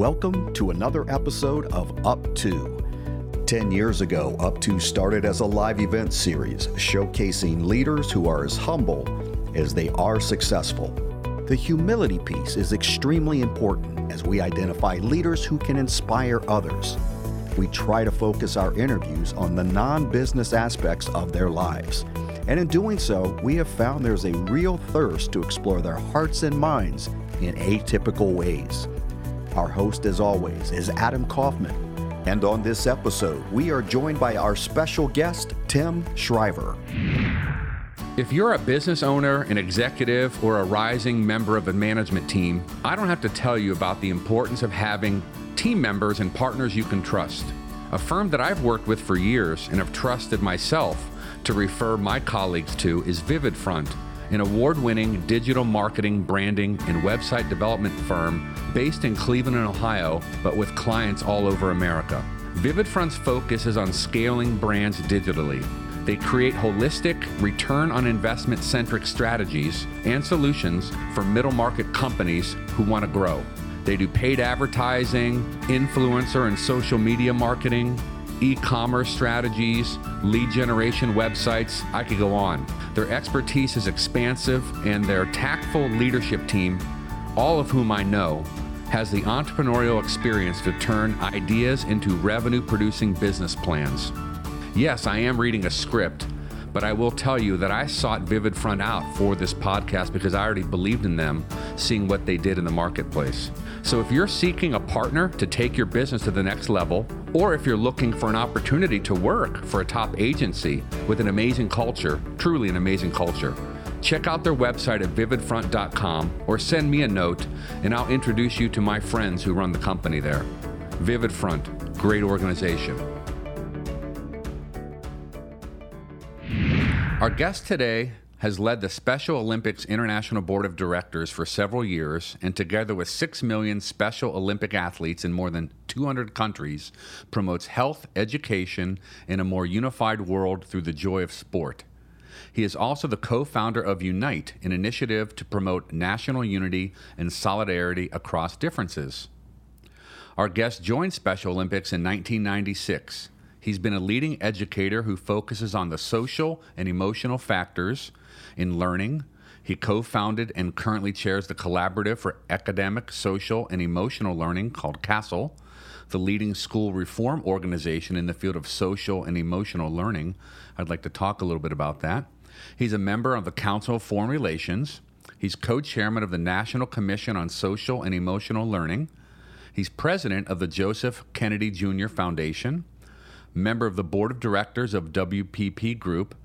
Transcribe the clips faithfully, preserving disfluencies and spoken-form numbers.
Welcome to another episode of Up To. Ten years ago, Up To started as a live event series showcasing leaders who are as humble as they are successful. The humility piece is extremely important as we identify leaders who can inspire others. We try to focus our interviews on the non-business aspects of their lives. And in doing so, we have found there's a real thirst to explore their hearts and minds in atypical ways. Our host, as always, is Adam Kaufman. And on this episode, we are joined by our special guest, Tim Shriver. If you're a business owner, an executive, or a rising member of a management team, I don't have to tell you about the importance of having team members and partners you can trust. A firm that I've worked with for years and have trusted myself to refer my colleagues to is VividFront, an award-winning digital marketing, branding, and website development firm based in Cleveland, Ohio, but with clients all over America. VividFront's focus is on scaling brands digitally. They create holistic, return on investment-centric strategies and solutions for middle-market companies who want to grow. They do paid advertising, influencer and social media marketing, e-commerce strategies, lead generation websites, I could go on. Their expertise is expansive, and their tactful leadership team, all of whom I know, has the entrepreneurial experience to turn ideas into revenue-producing business plans. Yes, I am reading a script, but I will tell you that I sought VividFront out for this podcast because I already believed in them, seeing what they did in the marketplace. So if you're seeking a partner to take your business to the next level, or if you're looking for an opportunity to work for a top agency with an amazing culture, truly an amazing culture, check out their website at vivid front dot com or send me a note and I'll introduce you to my friends who run the company there. VividFront, great organization. Our guest today has led the Special Olympics International Board of Directors for several years, and together with six million Special Olympic athletes in more than two hundred countries, promotes health, education, and a more unified world through the joy of sport. He is also the co-founder of Unite, an initiative to promote national unity and solidarity across differences. Our guest joined Special Olympics in nineteen ninety-six. He's been a leading educator who focuses on the social and emotional factors in learning. He co-founded and currently chairs the Collaborative for Academic, Social, and Emotional Learning, called CASEL, the leading school reform organization in the field of social and emotional learning. I'd like to talk a little bit about that. He's a member of the Council of Foreign Relations. He's co-chairman of the National Commission on Social and Emotional Learning. He's president of the Joseph Kennedy Junior Foundation, member of the board of directors of W P P Group,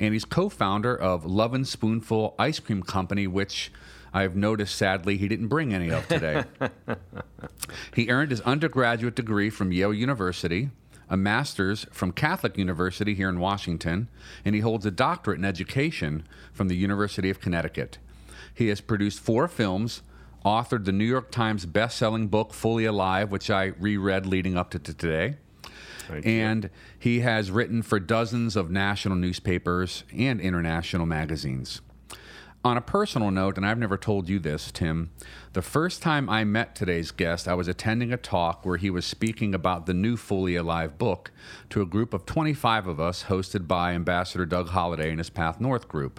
and he's co-founder of Love and Spoonful Ice Cream Company, which I've noticed, sadly, he didn't bring any of today. He earned his undergraduate degree from Yale University, a master's from Catholic University here in Washington, and he holds a doctorate in education from the University of Connecticut. He has produced four films, authored the New York Times best-selling book, Fully Alive, which I reread leading up to today. And he has written for dozens of national newspapers and international magazines. On a personal note, and I've never told you this, Tim, the first time I met today's guest, I was attending a talk where he was speaking about the new Fully Alive book to a group of twenty-five of us hosted by Ambassador Doug Holliday and his Path North group.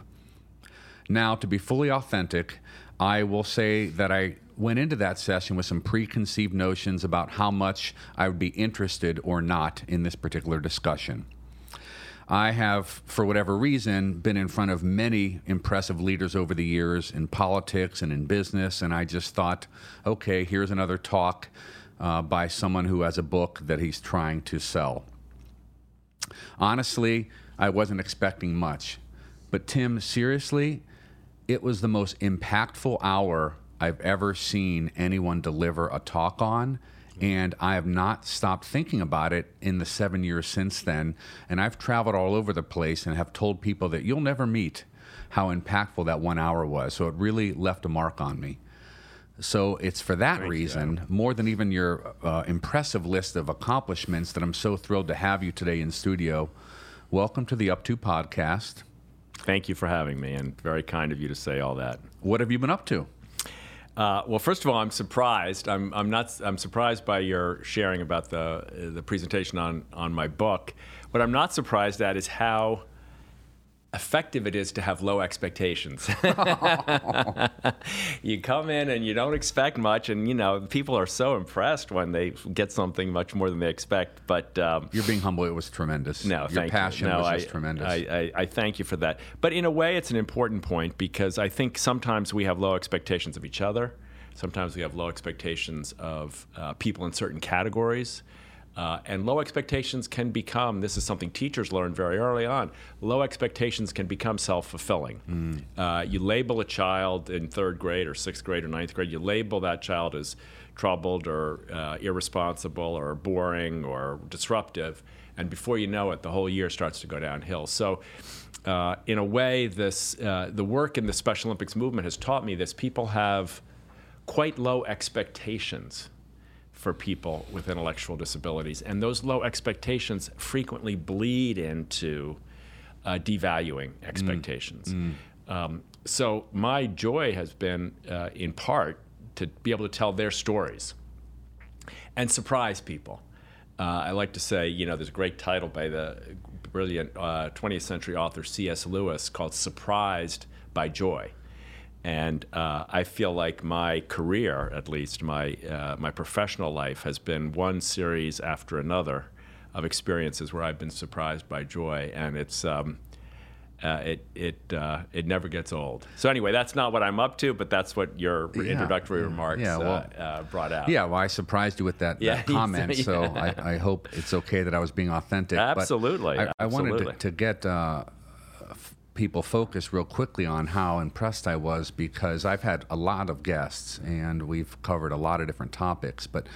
Now, to be fully authentic, I will say that I went into that session with some preconceived notions about how much I would be interested or not in this particular discussion. I have, for whatever reason, been in front of many impressive leaders over the years in politics and in business, and I just thought, okay, here's another talk uh, by someone who has a book that he's trying to sell. Honestly, I wasn't expecting much. But Tim, seriously, it was the most impactful hour I've ever seen anyone deliver a talk on, and I have not stopped thinking about it in the seven years since then, and I've traveled all over the place and have told people that you'll never meet how impactful that one hour was, so it really left a mark on me. So it's for that Thank reason, you. more than even your uh, impressive list of accomplishments, that I'm so thrilled to have you today in studio. Welcome to the Up To podcast. Thank you for having me, and very kind of you to say all that. What have you been up to? Uh, well, first of all, I'm surprised. I'm I'm not. I'm surprised by your sharing about the the presentation on on my book. What I'm not surprised at is how effective it is to have low expectations. You come in and you don't expect much, and you know people are so impressed when they get something much more than they expect. But um, you're being humble. It was tremendous. No, your thank passion you. No, was I, just tremendous. I, I, I thank you for that. But in a way, it's an important point because I think sometimes we have low expectations of each other. Sometimes we have low expectations of uh, people in certain categories. Uh, and low expectations can become, this is something teachers learn very early on, low expectations can become self-fulfilling. Mm. Uh, you label a child in third grade or sixth grade or ninth grade, you label that child as troubled or uh, irresponsible or boring or disruptive, and before you know it, the whole year starts to go downhill. So uh, in a way, this uh, the work in the Special Olympics movement has taught me this. People have quite low expectations for people with intellectual disabilities. And those low expectations frequently bleed into uh, devaluing expectations. Mm. Mm. Um, so my joy has been, uh, in part, to be able to tell their stories and surprise people. Uh, I like to say, you know, there's a great title by the brilliant uh, twentieth century author C S Lewis called Surprised by Joy. And uh, I feel like my career, at least my uh, my professional life, has been one series after another of experiences where I've been surprised by joy, and it's um, uh, it it uh, it never gets old. So anyway, that's not what I'm up to, but that's what your yeah, introductory yeah, remarks yeah, well, uh, uh, brought out. Yeah, well, I surprised you with that, yeah, that comment, yeah. so I, I hope it's okay that I was being authentic. Absolutely, but I, absolutely. I wanted to, to get. Uh, people focus real quickly on how impressed I was, because I've had a lot of guests and we've covered a lot of different topics, but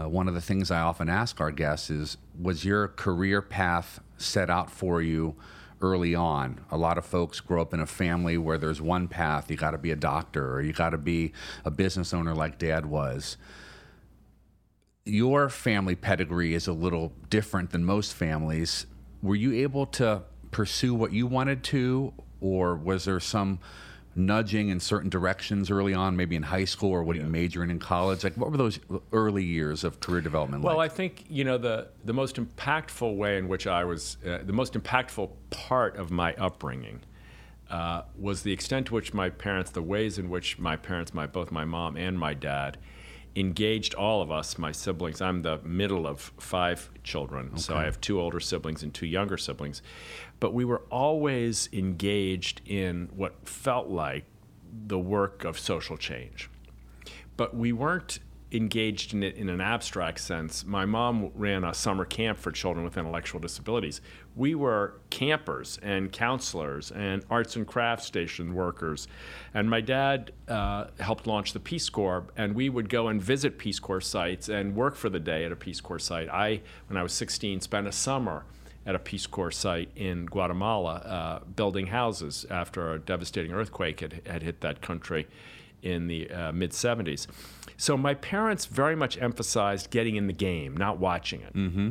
uh, one of the things I often ask our guests is, was your career path set out for you early on? A lot of folks grow up in a family where there's one path, you got to be a doctor or you got to be a business owner like Dad was. Your family pedigree is a little different than most families. Were you able to pursue what you wanted to, or was there some nudging in certain directions early on, maybe in high school, or what yeah. you majored in in college? Like, what were those early years of career development well, like? Well, I think, you know, the, the most impactful way in which I was, uh, the most impactful part of my upbringing uh, was the extent to which my parents, the ways in which my parents, my both my mom and my dad, engaged all of us, my siblings. I'm the middle of five children, okay. so I have two older siblings and two younger siblings. But we were always engaged in what felt like the work of social change. But we weren't engaged in it in an abstract sense. My mom ran a summer camp for children with intellectual disabilities. We were campers and counselors and arts and crafts station workers. And my dad uh, helped launch the Peace Corps, and we would go and visit Peace Corps sites and work for the day at a Peace Corps site. I, when I was sixteen, spent a summer at a Peace Corps site in Guatemala, uh, building houses after a devastating earthquake had, had hit that country in the uh, mid-seventies. So my parents very much emphasized getting in the game, not watching it. Mm-hmm.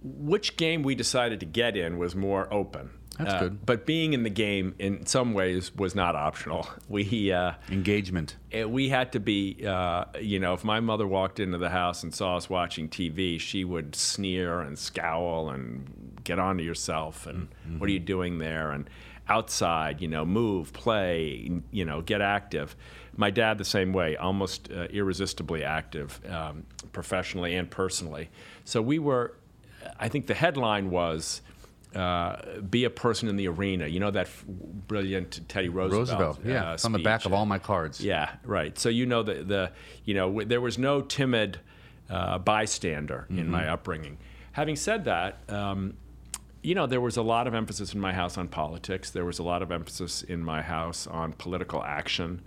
Which game we decided to get in was more open. That's uh, good. But being in the game in some ways was not optional. We uh, Engagement. We had to be, uh, you know, if my mother walked into the house and saw us watching T V, she would sneer and scowl and get on to yourself and mm-hmm. what are you doing there? And outside, you know, move, play, you know, get active. My dad the same way, almost uh, irresistibly active um, professionally and personally. So we were, I think the headline was, Uh, be a person in the arena. You know that f- brilliant Teddy Roosevelt. Roosevelt, yeah, uh, on the back of all my cards. Yeah, right. So you know the the you know w- there was no timid uh, bystander mm-hmm. in my upbringing. Having said that, um, you know there was a lot of emphasis in my house on politics. There was a lot of emphasis in my house on political action,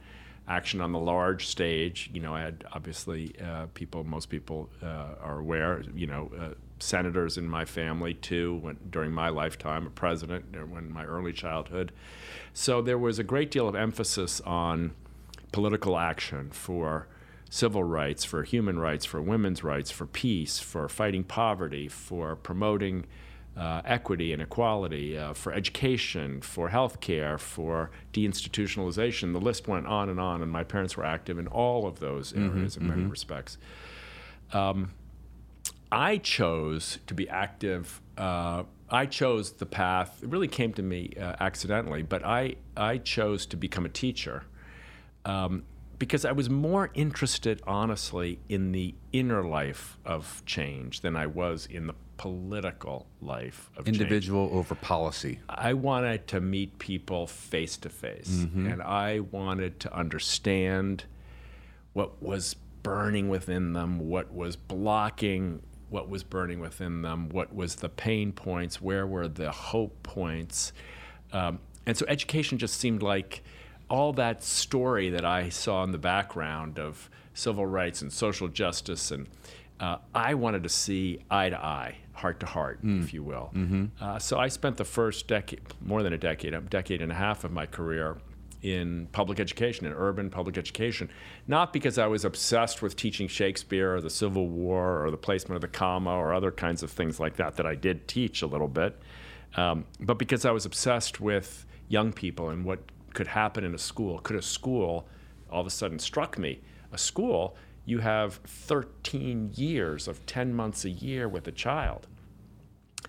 action on the large stage. You know, I had obviously uh, people. Most people uh, are aware. You know. Uh, senators in my family too, when, during my lifetime, a president, when my early childhood. So there was a great deal of emphasis on political action for civil rights, for human rights, for women's rights, for peace, for fighting poverty, for promoting uh, equity and equality, uh, for education, for health care, for deinstitutionalization. The list went on and on, and my parents were active in all of those areas mm-hmm, in many mm-hmm. respects. Um, I chose to be active. Uh, I chose the path. It really came to me uh, accidentally, but I, I chose to become a teacher um, because I was more interested, honestly, in the inner life of change than I was in the political life of individual change. Over policy. I wanted to meet people face to face, and I wanted to understand what was burning within them, what was blocking what was burning within them, what was the pain points, where were the hope points. Um, and so education just seemed like all that story that I saw in the background of civil rights and social justice, and uh, I wanted to see eye to eye, heart to heart, mm. if you will. Mm-hmm. Uh, so I spent the first decade, more than a decade, a decade and a half of my career in public education, in urban public education, not because I was obsessed with teaching Shakespeare or the Civil War or the placement of the comma or other kinds of things like that that I did teach a little bit, um, but because I was obsessed with young people and what could happen in a school. Could a school, all of a sudden struck me, a school, you have thirteen years of ten months a year with a child.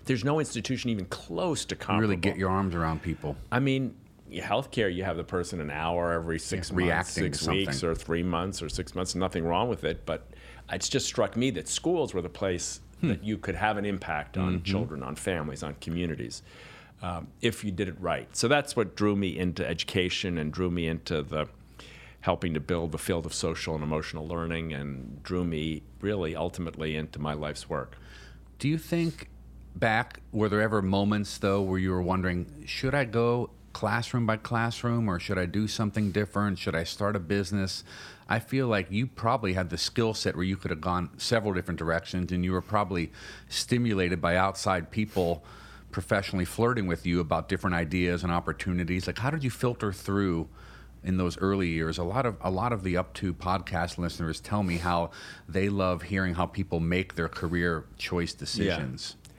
There's no institution even close to comparable. Really get your arms around people. I mean, healthcare, you have the person an hour every six yeah, months, reacting six to weeks, or three months, or six months. Nothing wrong with it, but it's just struck me that schools were the place hmm. that you could have an impact on mm-hmm. children, on families, on communities, um, if you did it right. So that's what drew me into education and drew me into the helping to build the field of social and emotional learning, and drew me really ultimately into my life's work. Do you think back, were there ever moments though where you were wondering, should I go classroom by classroom, or should I do something different? Should I start a business? I feel like you probably had the skill set where you could have gone several different directions, and you were probably stimulated by outside people professionally flirting with you about different ideas and opportunities. Like, how did you filter through in those early years? A lot of a lot of the Up To podcast listeners tell me how they love hearing how people make their career choice decisions. Yeah.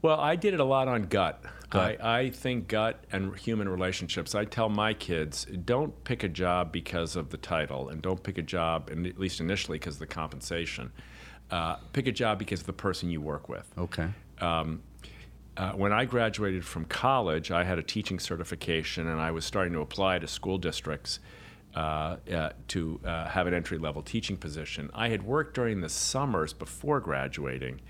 Well, I did it a lot on gut. I, I think gut and human relationships. I tell my kids, don't pick a job because of the title, and don't pick a job, and at least initially, because of the compensation. Uh, pick a job because of the person you work with. Okay. Um, uh, when I graduated from college, I had a teaching certification, and I was starting to apply to school districts uh, uh, to uh, have an entry-level teaching position. I had worked during the summers before graduating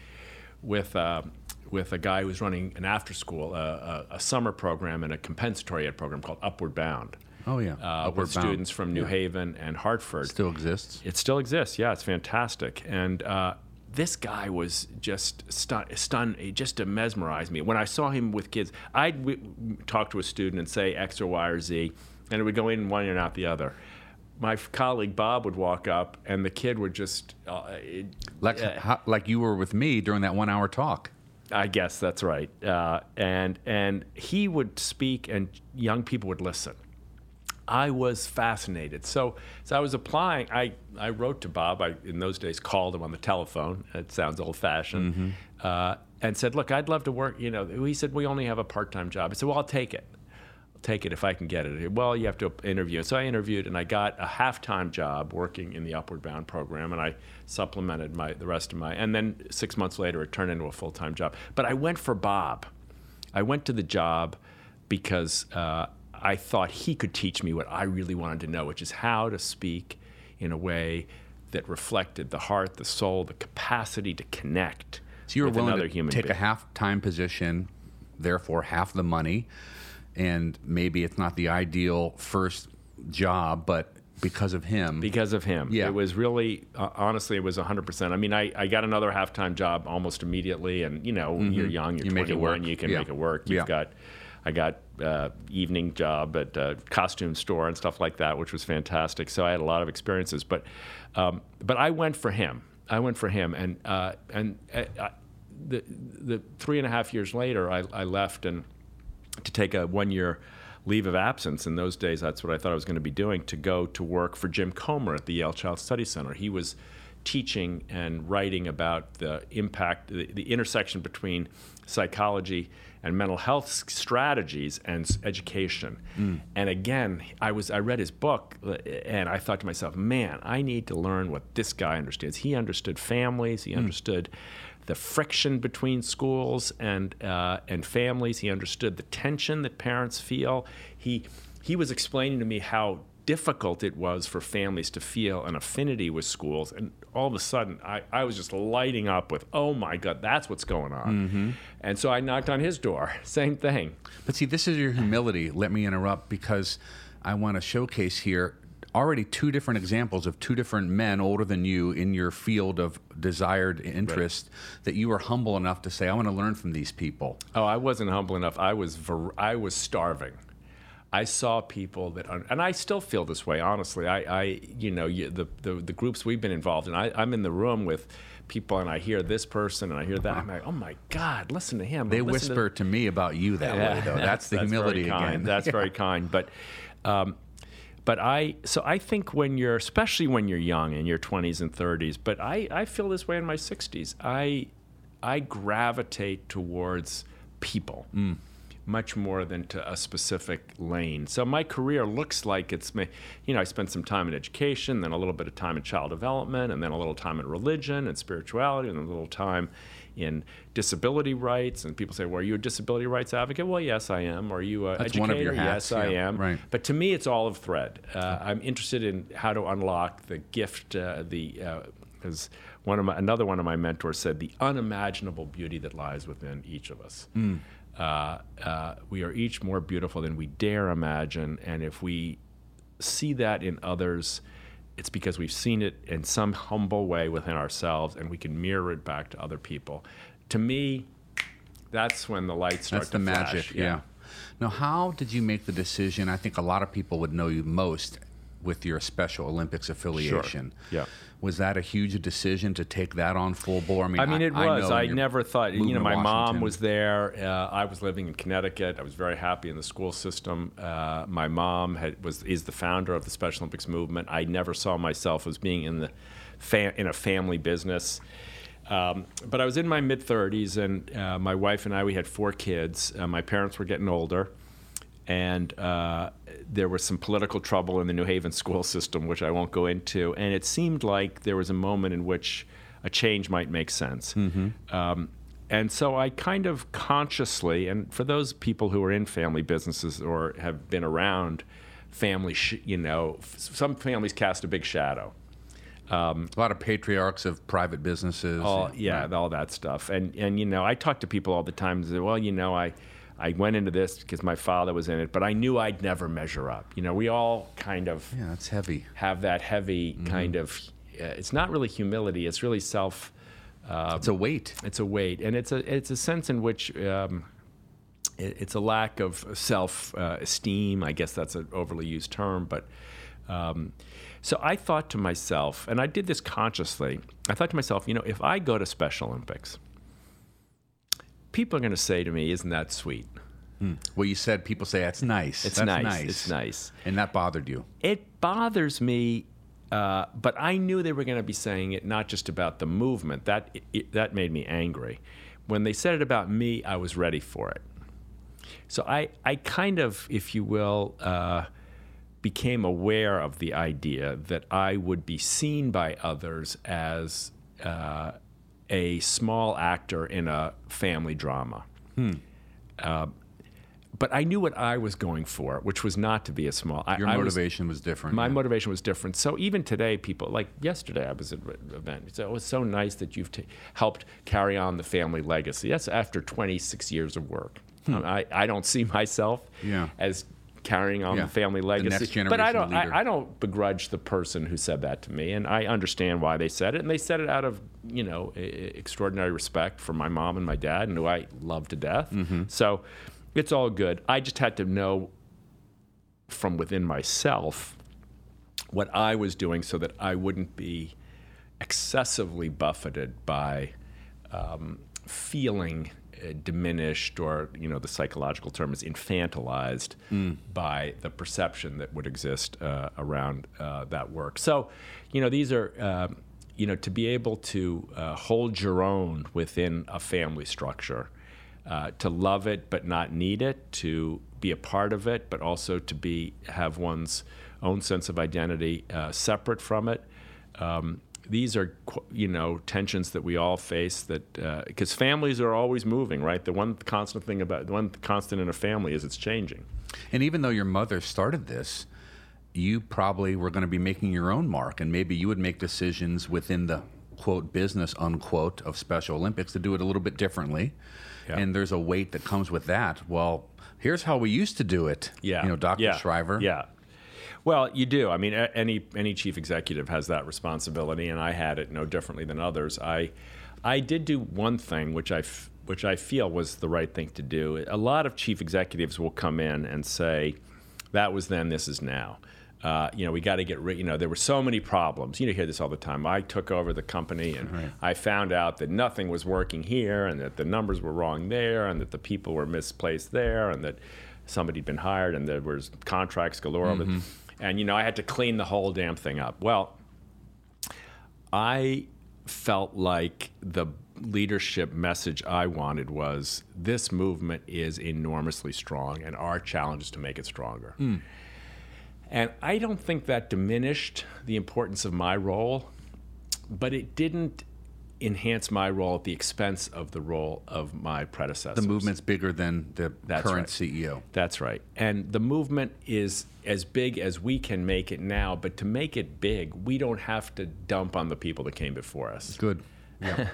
with... Uh, with a guy who was running an after-school, uh, a, a summer program and a compensatory ed program called Upward Bound. Oh, yeah. Uh, Upward with Bound. Students from New yeah. Haven and Hartford. Still exists. It still exists, yeah. It's fantastic. And uh, this guy was just stunned, stun, just mesmerized me. When I saw him with kids, I'd w- talk to a student and say X or Y or Z, and it would go in one ear and out the other. My colleague Bob would walk up, and the kid would just... Uh, like, uh, how, like you were with me during that one-hour talk. I guess that's right. Uh, and and he would speak, and young people would listen. I was fascinated. So as I was applying, I, I wrote to Bob. I, in those days, called him on the telephone. It sounds old-fashioned. Mm-hmm. Uh, and said, look, I'd love to work. You know, he said, we only have a part-time job. I said, well, I'll take it. I'll take it if I can get it. Well, you have to interview. So I interviewed, and I got a half-time job working in the Upward Bound program, and I supplemented my the rest of my, and then six months later it turned into a full-time job. But I went for Bob. I went to the job because uh, I thought he could teach me what I really wanted to know, which is how to speak in a way that reflected the heart, the soul, the capacity to connect with another human being. So you were willing to take a half-time position, therefore half the money, and maybe it's not the ideal first job, but because of him. Because of him. Yeah. It was really, uh, honestly, it was one hundred percent. I mean, I, I got another half-time job almost immediately, and, you know, mm-hmm. you're young, you're you twenty-one, you can yeah. make it work. You've yeah. got, I got uh, evening job at a costume store and stuff like that, which was fantastic. So I had a lot of experiences. But um, but I went for him. I went for him. And uh, and uh, the the three and a half years later, I, I left and... to take a one-year leave of absence. In those days, that's what I thought I was going to be doing, to go to work for Jim Comer at the Yale Child Study Center. He was teaching and writing about the impact, the, the intersection between psychology and mental health strategies and education. Mm. And again, I was I read his book, and I thought to myself, man, I need to learn what this guy understands. He understood families. He mm. understood the friction between schools and uh, and families. He understood the tension that parents feel. He he was explaining to me how difficult it was for families to feel an affinity with schools, and all of a sudden I, I was just lighting up with, oh my God, that's what's going on. Mm-hmm. And so I knocked on his door, same thing. But see, this is your humility, let me interrupt, because I want to showcase here already two different examples of two different men older than you in your field of desired interest, right, that you were humble enough to say, I want to learn from these people. Oh, I wasn't humble enough, I was ver- I was starving. I saw people that, and I still feel this way, honestly. I, I you know, you, the, the the groups we've been involved in, I, I'm in the room with people and I hear this person and I hear that. I'm like, oh my God, listen to him. They listen whisper to, to me about you that yeah, way, though. That's, that's the that's humility very kind. again. That's yeah. very kind. But, um, but I, so I think when you're, especially when you're young in your twenties and thirties, but I, I feel this way in my sixties. I, I gravitate towards people. Mm. Much more than to a specific lane. So my career looks like it's, you know, I spent some time in education, then a little bit of time in child development, and then a little time in religion and spirituality, and a little time in disability rights. And people say, well, are you a disability rights advocate? Well, yes, I am. Are you an That's educator? One of your hats. Yes, yeah. I am. Right. But to me, it's all of thread. Uh, I'm interested in how to unlock the gift, uh, the, uh, as one of my, another one of my mentors said, the unimaginable beauty that lies within each of us. Mm. Uh, uh, we are each more beautiful than we dare imagine, and if we see that in others, it's because we've seen it in some humble way within ourselves, and we can mirror it back to other people. To me, that's when the lights start to flash. That's the magic, yeah. yeah. Now, how did you make the decision? I think a lot of people would know you most with your Special Olympics affiliation. Sure. Yeah. Was that a huge decision to take that on full bore? I mean, I mean it I, was. I, I never thought, you know, my mom was there. Uh, I was living in Connecticut. I was very happy in the school system. Uh, my mom had, was is the founder of the Special Olympics movement. I never saw myself as being in the fam- in a family business. Um, but I was in my mid-thirties, and uh, my wife and I, we had four kids. Uh, my parents were getting older. And uh, there was some political trouble in the New Haven school system, which I won't go into. And it seemed like there was a moment in which a change might make sense. Mm-hmm. Um, and so I kind of consciously, and for those people who are in family businesses or have been around family, sh- you know, f- some families cast a big shadow. Um, a lot of patriarchs of private businesses. All, yeah, right. all that stuff. And, and, you know, I talk to people all the time and say, well, you know, I... I went into this because my father was in it, but I knew I'd never measure up. You know, we all kind of yeah, that's heavy. have that heavy mm-hmm. kind of, uh, it's not really humility, it's really self. Um, it's a weight. It's a weight. And it's a it's a sense in which um, it, it's a lack of self-esteem. Uh, I guess that's an overly used term, but um, so I thought to myself, and I did this consciously, I thought to myself, you know, if I go to Special Olympics, people are going to say to me, isn't that sweet? Hmm. Well, you said people say that's nice. It's that's nice. nice. It's nice. And that bothered you. It bothers me, uh, but I knew they were going to be saying it not just about the movement. That it, that made me angry. When they said it about me, I was ready for it. So I, I kind of, if you will, uh, became aware of the idea that I would be seen by others as... Uh, a small actor in a family drama. Hmm. Uh, but I knew what I was going for, which was not to be a small... Your I, motivation I was, was different. My yeah. motivation was different. So even today, people... Like yesterday, I was at an event. It's, oh, it's so nice that you've t- helped carry on the family legacy. That's after twenty-six years of work. Hmm. Um, I, I don't see myself yeah. as carrying on yeah. the family legacy. The next generation but I don't, I, I don't begrudge the person who said that to me, and I understand why they said it, and they said it out of, you know, a, a extraordinary respect for my mom and my dad, and who I love to death. Mm-hmm. So it's all good. I just had to know from within myself what I was doing so that I wouldn't be excessively buffeted by um, feeling diminished, or, you know, the psychological term is infantilized mm. by the perception that would exist uh, around uh, that work. So, you know, these are, uh, you know, to be able to uh, hold your own within a family structure, uh, to love it but not need it, to be a part of it, but also to be have one's own sense of identity uh, separate from it. Um, these are, you know, tensions that we all face, that because uh, families are always moving, right? The one constant thing about the one constant in a family is it's changing. And even though your mother started this, you probably were going to be making your own mark, and maybe you would make decisions within the quote business unquote of Special Olympics to do it a little bit differently. Yeah. And there's a weight that comes with that. Well, here's how we used to do it. Yeah. You know, Doctor Yeah. Shriver. Yeah. Well, you do. I mean, any any chief executive has that responsibility, and I had it no differently than others. I I did do one thing, which I f- which I feel was the right thing to do. A lot of chief executives will come in and say, "That was then. This is now." Uh, you know, we got to get rid. You know, there were so many problems. You know, you hear this all the time. I took over the company, and right. I found out that nothing was working here, and that the numbers were wrong there, and that the people were misplaced there, and that somebody'd been hired, and there was contracts galore. Mm-hmm. And, you know, I had to clean the whole damn thing up. Well, I felt like the leadership message I wanted was, this movement is enormously strong, and our challenge is to make it stronger. Mm. And I don't think that diminished the importance of my role, but it didn't enhance my role at the expense of the role of my predecessors. The movement's bigger than the That's current right. C E O. That's right. And the movement is as big as we can make it now, but to make it big, we don't have to dump on the people that came before us. Good. Yeah.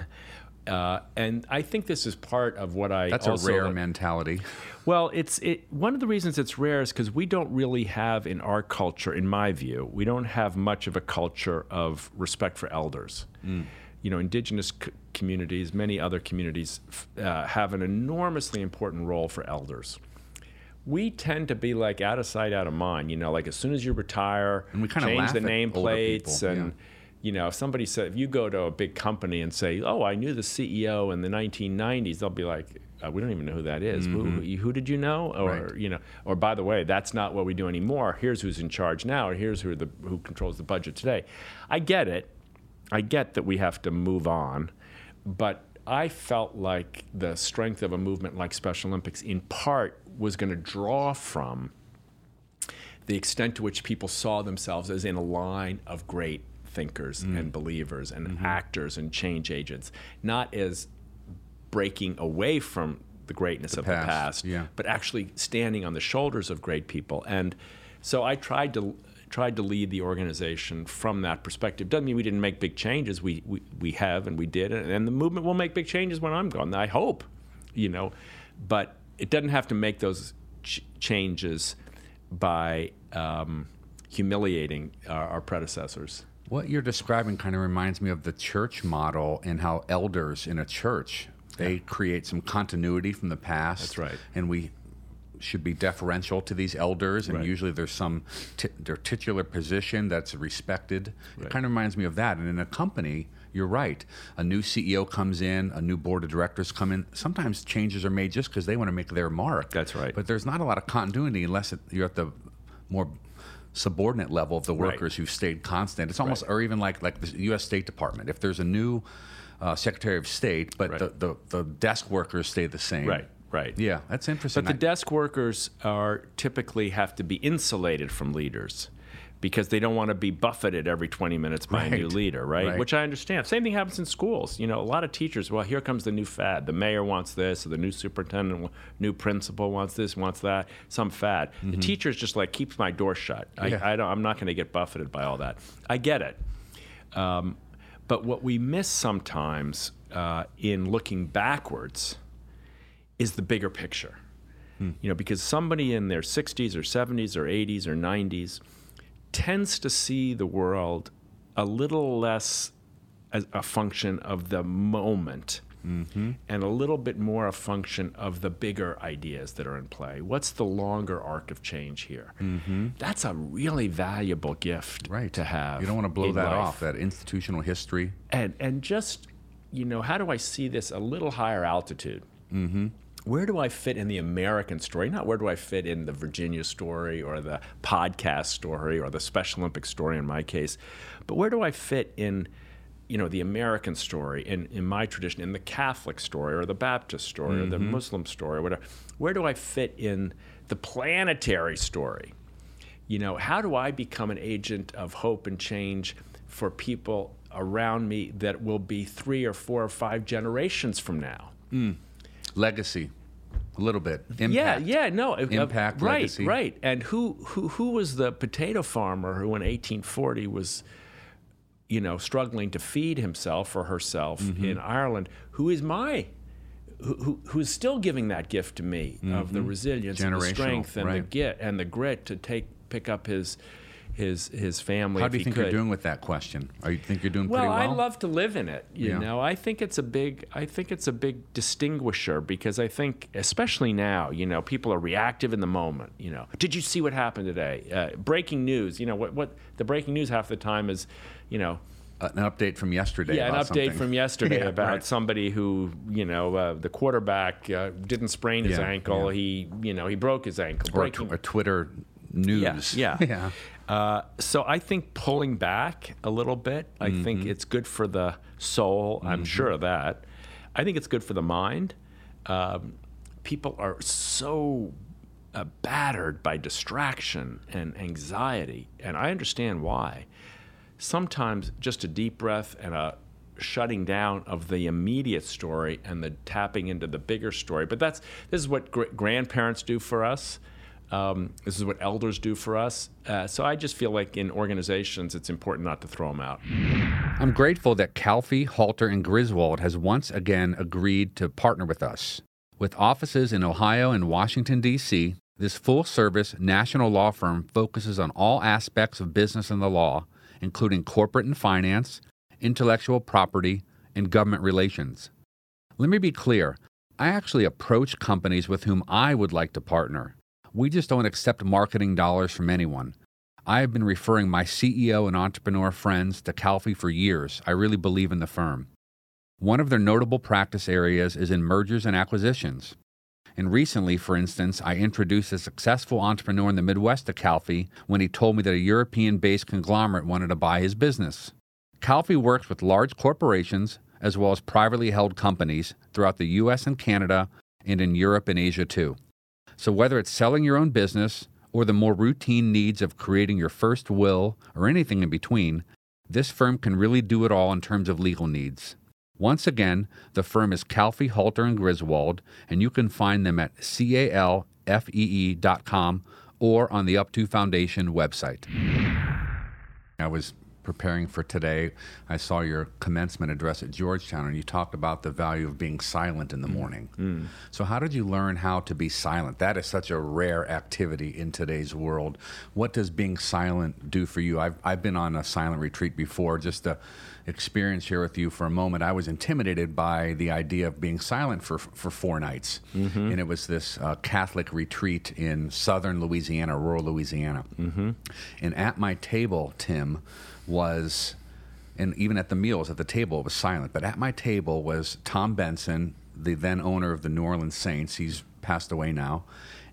uh, and I think this is part of what I That's also... That's a rare mentality. Well, it's it, one of the reasons it's rare is because we don't really have in our culture, in my view, we don't have much of a culture of respect for elders. Mm. You know, indigenous c- communities, many other communities, uh, have an enormously important role for elders. We tend to be like out of sight, out of mind. You know, like as soon as you retire, and we kind of change the nameplates, and yeah. you know, if somebody said, if you go to a big company and say, "Oh, I knew the C E O in the nineteen nineties," they'll be like, uh, "We don't even know who that is. Mm-hmm. Who, who did you know?" Or right. you know, or by the way, that's not what we do anymore. Here's who's in charge now, or here's who the who controls the budget today. I get it. I get that we have to move on, but I felt like the strength of a movement like Special Olympics in part was going to draw from the extent to which people saw themselves as in a line of great thinkers mm. and believers and mm-hmm. actors and change agents, not as breaking away from the greatness the of past. the past, yeah. but actually standing on the shoulders of great people. And so I tried to... tried to lead the organization from that perspective. Doesn't mean we didn't make big changes. We, we we have, and we did, and the movement will make big changes when I'm gone, I hope, you know. But it doesn't have to make those ch- changes by um, humiliating our, our predecessors. What you're describing kind of reminds me of the church model and how elders in a church, they yeah. create some continuity from the past. That's right. And we... should be deferential to these elders, and right. usually there's some t- their titular position that's respected. Right. It kind of reminds me of that. And in a company, you're right. A new C E O comes in, a new board of directors come in. Sometimes changes are made just because they want to make their mark. That's right. But there's not a lot of continuity unless it, you're at the more subordinate level of the workers right. who've stayed constant. It's almost, right. or even like like the U S State Department. If there's a new uh, Secretary of State, but right. the, the the desk workers stay the same. Right. Right. Yeah, that's interesting. But the desk workers are typically have to be insulated from leaders because they don't want to be buffeted every twenty minutes by right. a new leader, right? right? Which I understand. Same thing happens in schools. You know, a lot of teachers, well, here comes the new fad. The mayor wants this, or the new superintendent, new principal wants this, wants that, some fad. Mm-hmm. The teacher's just like, keeps my door shut. I, yeah. I don't, I'm not going to get buffeted by all that. I get it. Um, but what we miss sometimes uh, in looking backwards is the bigger picture, hmm. you know, because somebody in their sixties or seventies or eighties or nineties tends to see the world a little less as a function of the moment mm-hmm. and a little bit more a function of the bigger ideas that are in play. What's the longer arc of change here? Mm-hmm. That's a really valuable gift right. to have. You don't want to blow that life. off, that institutional history. And, and just, you know, how do I see this a little higher altitude? Mm-hmm. Where do I fit in the American story? Not where do I fit in the Virginia story or the podcast story or the Special Olympics story in my case, but where do I fit in you know, the American story, in, in my tradition, in the Catholic story or the Baptist story mm-hmm. or the Muslim story, or whatever, where do I fit in the planetary story? You know, how do I become an agent of hope and change for people around me that will be three or four or five generations from now? Mm. Legacy, a little bit. Impact. Yeah, yeah, no. Impact, uh, right, legacy. Right, right. And who, who, who was the potato farmer who in eighteen forty was, you know, struggling to feed himself or herself mm-hmm. in Ireland, who is my, who who's still giving that gift to me mm-hmm. of the resilience and the strength and right. the grit and the grit to take pick up his his his family. How do you think could. you're doing with that question? Are you think you're doing well, pretty well? Well, I love to live in it. You yeah. know, I think it's a big I think it's a big distinguisher, because I think, especially now, you know, people are reactive in the moment. You know, did you see what happened today? Uh, breaking news. You know, what what the breaking news half the time is. You know, uh, an update from yesterday. Yeah, about an update something. from yesterday yeah, about right. somebody who, you know, uh, the quarterback uh, didn't sprain his yeah, ankle. Yeah. He, you know, he broke his ankle. Or, t- or Twitter news. Yeah, yeah. yeah. Uh, so I think pulling back a little bit. I mm-hmm. think it's good for the soul. I'm mm-hmm. sure of that. I think it's good for the mind. Um, people are so uh, battered by distraction and anxiety, and I understand why. Sometimes just a deep breath and a shutting down of the immediate story and the tapping into the bigger story. But that's this is what gr- grandparents do for us. Um, this is what elders do for us. Uh, so I just feel like in organizations, it's important not to throw them out. I'm grateful that Calfee, Halter, and Griswold has once again agreed to partner with us. With offices in Ohio and Washington, D C, this full-service national law firm focuses on all aspects of business and the law, including corporate and finance, intellectual property, and government relations. Let me be clear. I actually approach companies with whom I would like to partner. We just don't accept marketing dollars from anyone. I have been referring my C E O and entrepreneur friends to Calfee for years. I really believe in the firm. One of their notable practice areas is in mergers and acquisitions. And recently, for instance, I introduced a successful entrepreneur in the Midwest to Calfee when he told me that a European-based conglomerate wanted to buy his business. Calfee works with large corporations as well as privately held companies throughout the U S and Canada and in Europe and Asia too. So whether it's selling your own business or the more routine needs of creating your first will or anything in between, this firm can really do it all in terms of legal needs. Once again, the firm is Calfee, Halter, and Griswold, and you can find them at calfee dot com or on the Up two Foundation website. I was preparing for today. I saw your commencement address at Georgetown, and you talked about the value of being silent in the morning. Mm. So how did you learn how to be silent? That is such a rare activity in today's world. What does being silent do for you? I've, I've been on a silent retreat before, just a experience here with you for a moment. I was intimidated by the idea of being silent for for four nights. Mm-hmm. And it was this uh, Catholic retreat in southern Louisiana, rural Louisiana. Mm-hmm. And at my table, Tim, was, and even at the meals at the table, it was silent. But at my table was Tom Benson, the then owner of the New Orleans Saints. He's passed away now.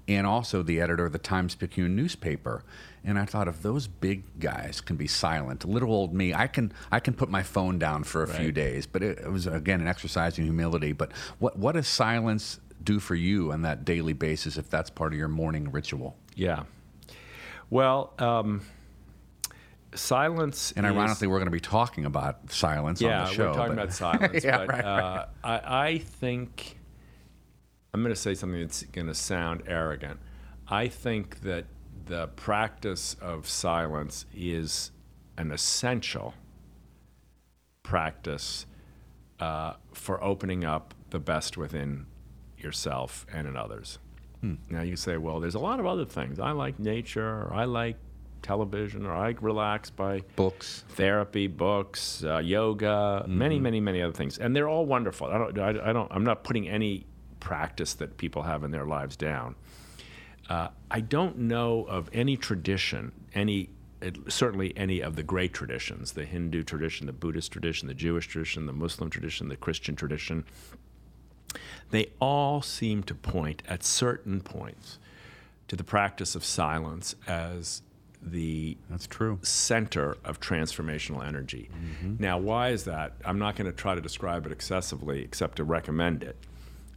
And also the editor of the Times-Picayune newspaper. And I thought, if those big guys can be silent, little old me, I can I can put my phone down for a right. few days. But it, it was, again, an exercise in humility. But what, what does silence do for you on that daily basis, if that's part of your morning ritual? Yeah. Well, um, silence And ironically, is, we're going to be talking about silence yeah, on the show. Yeah, we're talking but, about silence. yeah, but right, uh, right. I, I think... I'm going to say something that's going to sound arrogant. I think that the practice of silence is an essential practice uh, for opening up the best within yourself and in others. Hmm. Now you say, well, there's a lot of other things. I like nature, or I like television, or I relax by books, therapy, books, uh, yoga, mm-hmm. many, many, many other things, and they're all wonderful. I don't, I, I don't, I'm not putting any practice that people have in their lives down. Uh, I don't know of any tradition, any certainly any of the great traditions, the Hindu tradition, the Buddhist tradition, the Jewish tradition, the Muslim tradition, the Christian tradition. They all seem to point at certain points to the practice of silence as the That's true. center of transformational energy. Mm-hmm. Now, why is that? I'm not going to try to describe it excessively, except to recommend it.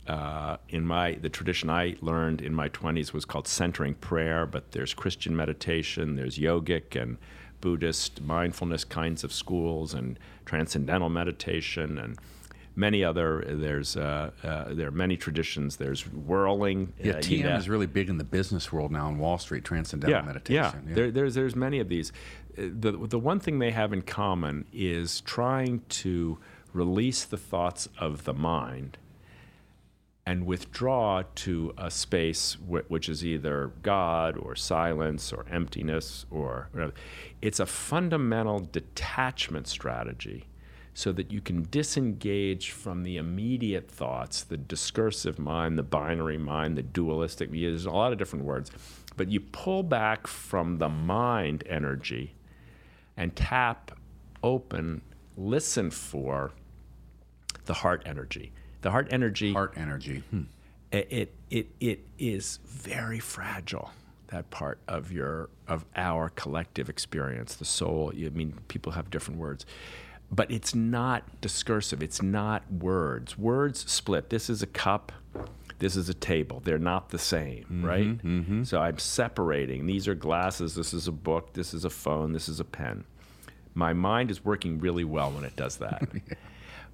Uh, in my the tradition I learned in my twenties was called centering prayer, but there's Christian meditation, there's yogic and Buddhist mindfulness kinds of schools, and transcendental meditation, and many other. There's uh, uh, there are many traditions. There's whirling. Yeah, uh, T M know. is really big in the business world now on Wall Street. Transcendental yeah, meditation. Yeah, yeah. There, there's there's many of these. The the one thing they have in common is trying to release the thoughts of the mind and withdraw to a space w- which is either God or silence or emptiness or whatever. It's a fundamental detachment strategy so that you can disengage from the immediate thoughts, the discursive mind, the binary mind, the dualistic. There's a lot of different words. But you pull back from the mind energy and tap open, listen for the heart energy. The heart energy. Heart energy. Hmm. It, it it it is very fragile. That part of your of our collective experience, the soul. I mean, people have different words, but it's not discursive. It's not words. Words split. This is a cup. This is a table. They're not the same, mm-hmm, right? Mm-hmm. So I'm separating. These are glasses. This is a book. This is a phone. This is a pen. My mind is working really well when it does that, yeah.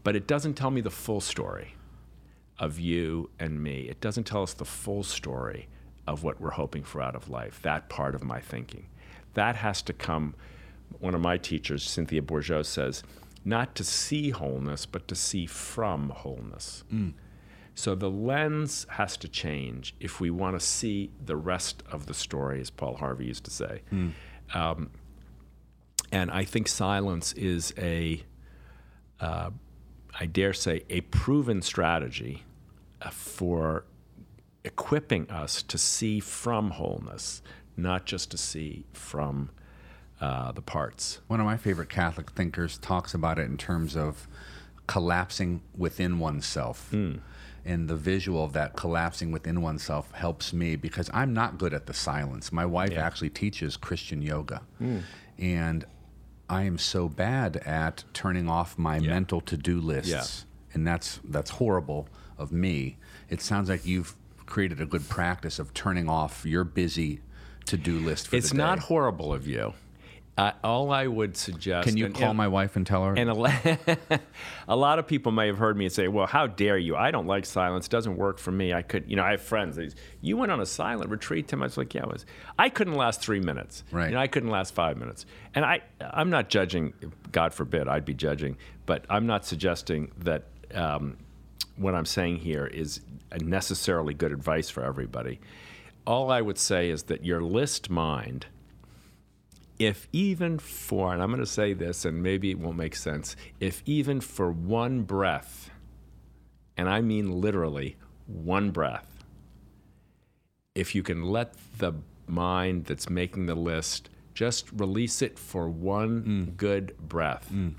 But it doesn't tell me the full story of you and me. It doesn't tell us the full story of what we're hoping for out of life, that part of my thinking. That has to come, one of my teachers, Cynthia Bourgeau, says, not to see wholeness, but to see from wholeness. Mm. So the lens has to change if we want to see the rest of the story, as Paul Harvey used to say. Mm. Um, and I think silence is a, uh, I dare say, a proven strategy for equipping us to see from wholeness, not just to see from uh, the parts. One of my favorite Catholic thinkers talks about it in terms of collapsing within oneself. Mm. And the visual of that collapsing within oneself helps me because I'm not good at the silence. My wife yeah. actually teaches Christian yoga. Mm. And I am so bad at turning off my yeah. mental to-do lists. Yeah. And that's that's horrible of me. It sounds like you've created a good practice of turning off your busy to-do list for it's the day. It's not horrible of you. Uh, all I would suggest... Can you and, call and, my wife and tell her? And a, a lot of people may have heard me say, well, how dare you? I don't like silence. It doesn't work for me. I could, you know, I have friends. That, you went on a silent retreat, Tim. I was like, yeah, I was. I couldn't last three minutes. Right. You know, I couldn't last five minutes. And I, I'm not judging, God forbid, I'd be judging, but I'm not suggesting that... Um, what I'm saying here is necessarily good advice for everybody. All I would say is that your list mind, if even for, and I'm going to say this and maybe it won't make sense, if even for one breath, and I mean literally one breath, if you can let the mind that's making the list just release it for one mm. good breath, mm.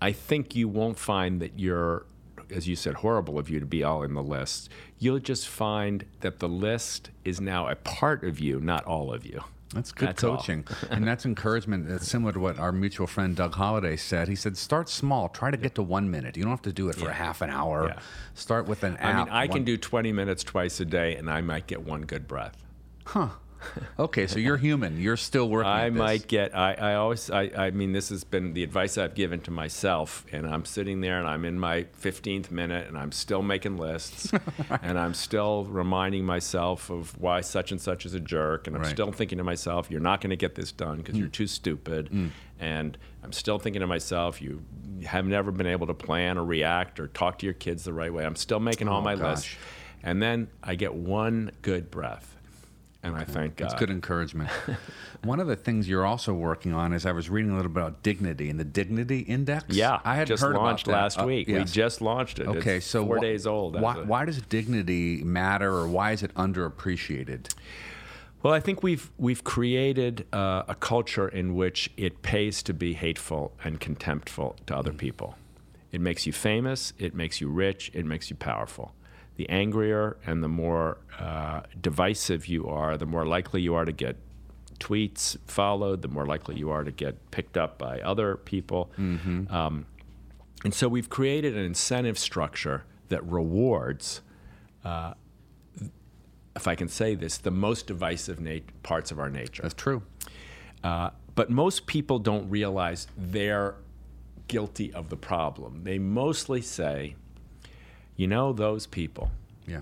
I think you won't find that you're, as you said, horrible of you to be all in the list. You'll just find that the list is now a part of you, not all of you. That's good that's coaching. And that's encouragement. That's similar to what our mutual friend Doug Holliday said. He said, start small. Try to get to one minute. You don't have to do it for yeah. a half an hour. Yeah. Start with an app. I mean, I one... can do twenty minutes twice a day, and I might get one good breath. Huh. Okay, so you're human. You're still working I at this. might get, I, I always, I, I mean, this has been the advice I've given to myself, and I'm sitting there and I'm in my fifteenth minute and I'm still making lists right. and I'm still reminding myself of why such and such is a jerk, and I'm right. still thinking to myself, you're not going to get this done because mm. you're too stupid. Mm. And I'm still thinking to myself, you have never been able to plan or react or talk to your kids the right way. I'm still making oh, all my gosh. lists. And then I get one good breath. And I thank God. That's good encouragement. One of the things you're also working on is I was reading a little bit about dignity and the Dignity Index. Yeah, I had just heard launched about that. last uh, week. Yes. We just launched it. Okay, it's so four wh- days old. Why, why does dignity matter, or why is it underappreciated? Well, I think we've we've created uh, a culture in which it pays to be hateful and contemptful to other mm-hmm. people. It makes you famous. It makes you rich. It makes you powerful. The angrier and the more uh, divisive you are, the more likely you are to get tweets followed, the more likely you are to get picked up by other people. Mm-hmm. Um, and so we've created an incentive structure that rewards, uh, if I can say this, the most divisive nat- parts of our nature. That's true. Uh, but most people don't realize they're guilty of the problem. They mostly say, you know, those people, yeah,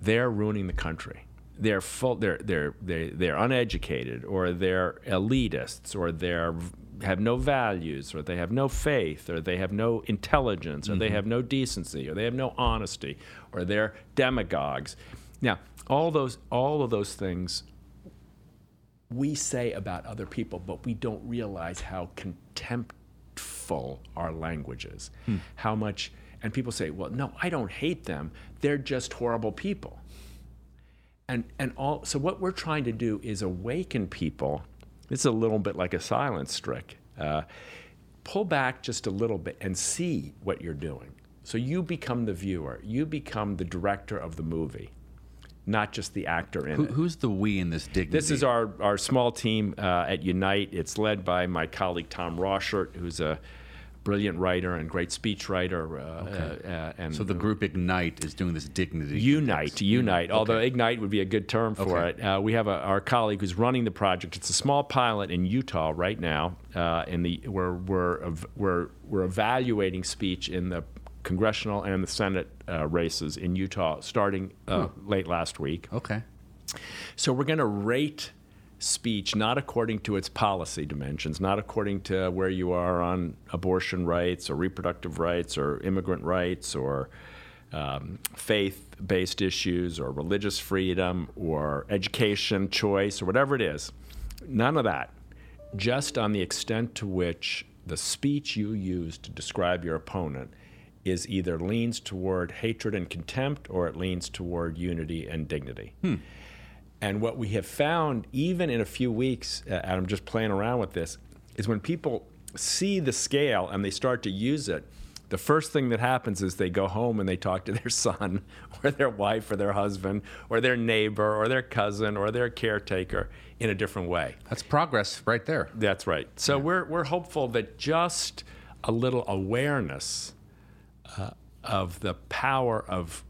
they're ruining the country. They're full, they're they're they they're uneducated, or they're elitists, or they're have no values, or they have no faith, or they have no intelligence, or mm-hmm. they have no decency, or they have no honesty, or they're demagogues. Now, all those all of those things we say about other people, but we don't realize how contemptful our language is. Hmm. How much, and people say, well, no, I don't hate them. They're just horrible people. And and all so what we're trying to do is awaken people. It's a little bit like a silence trick. Uh, pull back just a little bit and see what you're doing. So you become the viewer. You become the director of the movie, not just the actor in Who, it. Who's the we in this dignity? This is our, our small team uh, at Unite. It's led by my colleague Tom Roschert, who's a brilliant writer and great speechwriter. Uh, okay. uh, and so the group Ignite is doing this dignity. Unite, Unite. Okay. Although Ignite would be a good term for okay. it. Uh, we have a, our colleague who's running the project. It's a small pilot in Utah right now, uh, in the where we're we're we're evaluating speech in the congressional and the Senate uh, races in Utah, starting uh, hmm. late last week. Okay. So we're going to rate speech not according to its policy dimensions, not according to where you are on abortion rights or reproductive rights or immigrant rights or um, faith-based issues or religious freedom or education choice or whatever it is. None of that. Just on the extent to which the speech you use to describe your opponent is either leans toward hatred and contempt or it leans toward unity and dignity. Hmm. And what we have found, even in a few weeks, uh, and I'm just playing around with this, is when people see the scale and they start to use it, the first thing that happens is they go home and they talk to their son or their wife or their husband or their neighbor or their cousin or their caretaker in a different way. That's progress right there. That's right. So yeah. we're we're hopeful that just a little awareness uh, of the power of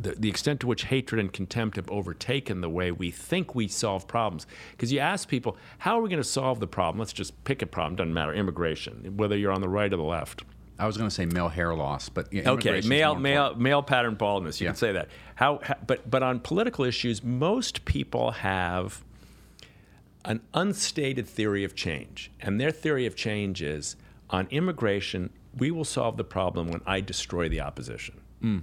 The, the extent to which hatred and contempt have overtaken the way we think we solve problems. Because you ask people, how are we going to solve the problem? Let's just pick a problem, doesn't matter, immigration, whether you're on the right or the left. I was going to say male hair loss, but yeah, okay, male male male pattern baldness, you yeah. can say that. How, how but but on political issues, most people have an unstated theory of change. And their theory of change is, on immigration, we will solve the problem when I destroy the opposition. Mm.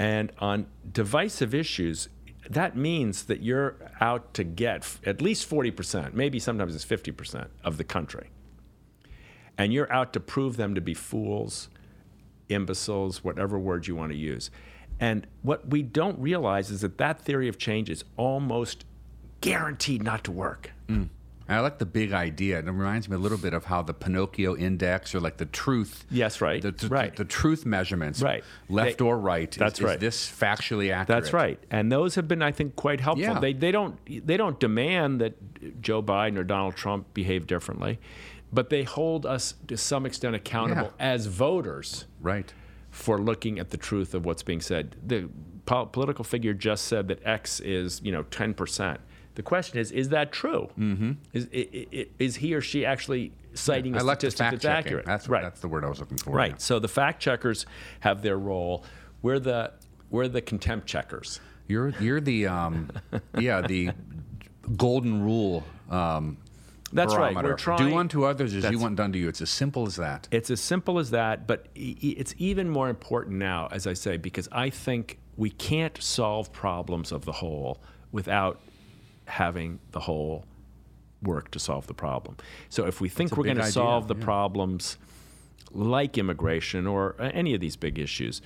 And on divisive issues, that means that you're out to get f- at least forty percent, maybe sometimes it's fifty percent of the country. And you're out to prove them to be fools, imbeciles, whatever word you want to use. And what we don't realize is that that theory of change is almost guaranteed not to work. Mm. I like the big idea. It reminds me a little bit of how the Pinocchio Index, or like the truth. Yes, right. The, th- right. the truth measurements, right. left they, or right. That's is, right. Is this factually accurate? That's right. And those have been, I think, quite helpful. Yeah. They they don't they don't demand that Joe Biden or Donald Trump behave differently, but they hold us to some extent accountable yeah. as voters. Right. For looking at the truth of what's being said. The po- political figure just said that X is, you know, ten percent. The question is, is that true? Mm-hmm. Is, is, is he or she actually citing yeah, a statistic that's accurate? That's right. That's the word I was looking for. Right. Yeah. So the fact checkers have their role. We're the we're the contempt checkers. You're you're the um, yeah the golden rule. Um, that's barometer. Right. We're trying, do unto others as you want done to you. It's as simple as that. It's as simple as that. But it's even more important now, as I say, because I think we can't solve problems of the whole without having the whole work to solve the problem. So if we think we're going to solve the yeah. problems like immigration or any of these big issues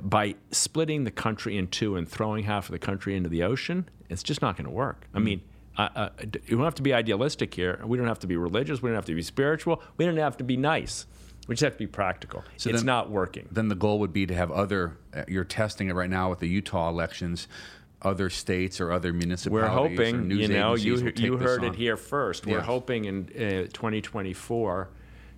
by splitting the country in two and throwing half of the country into the ocean, it's just not going to work. I mean, uh, uh, we don't have to be idealistic here. We don't have to be religious. We don't have to be spiritual. We don't have to be nice. We just have to be practical. So it's then, not working. Then the goal would be to have other, uh, you're testing it right now with the Utah elections, other states or other municipalities. We're hoping, or news you know, you, will take you heard it here first. Yes. We're hoping in uh, twenty twenty-four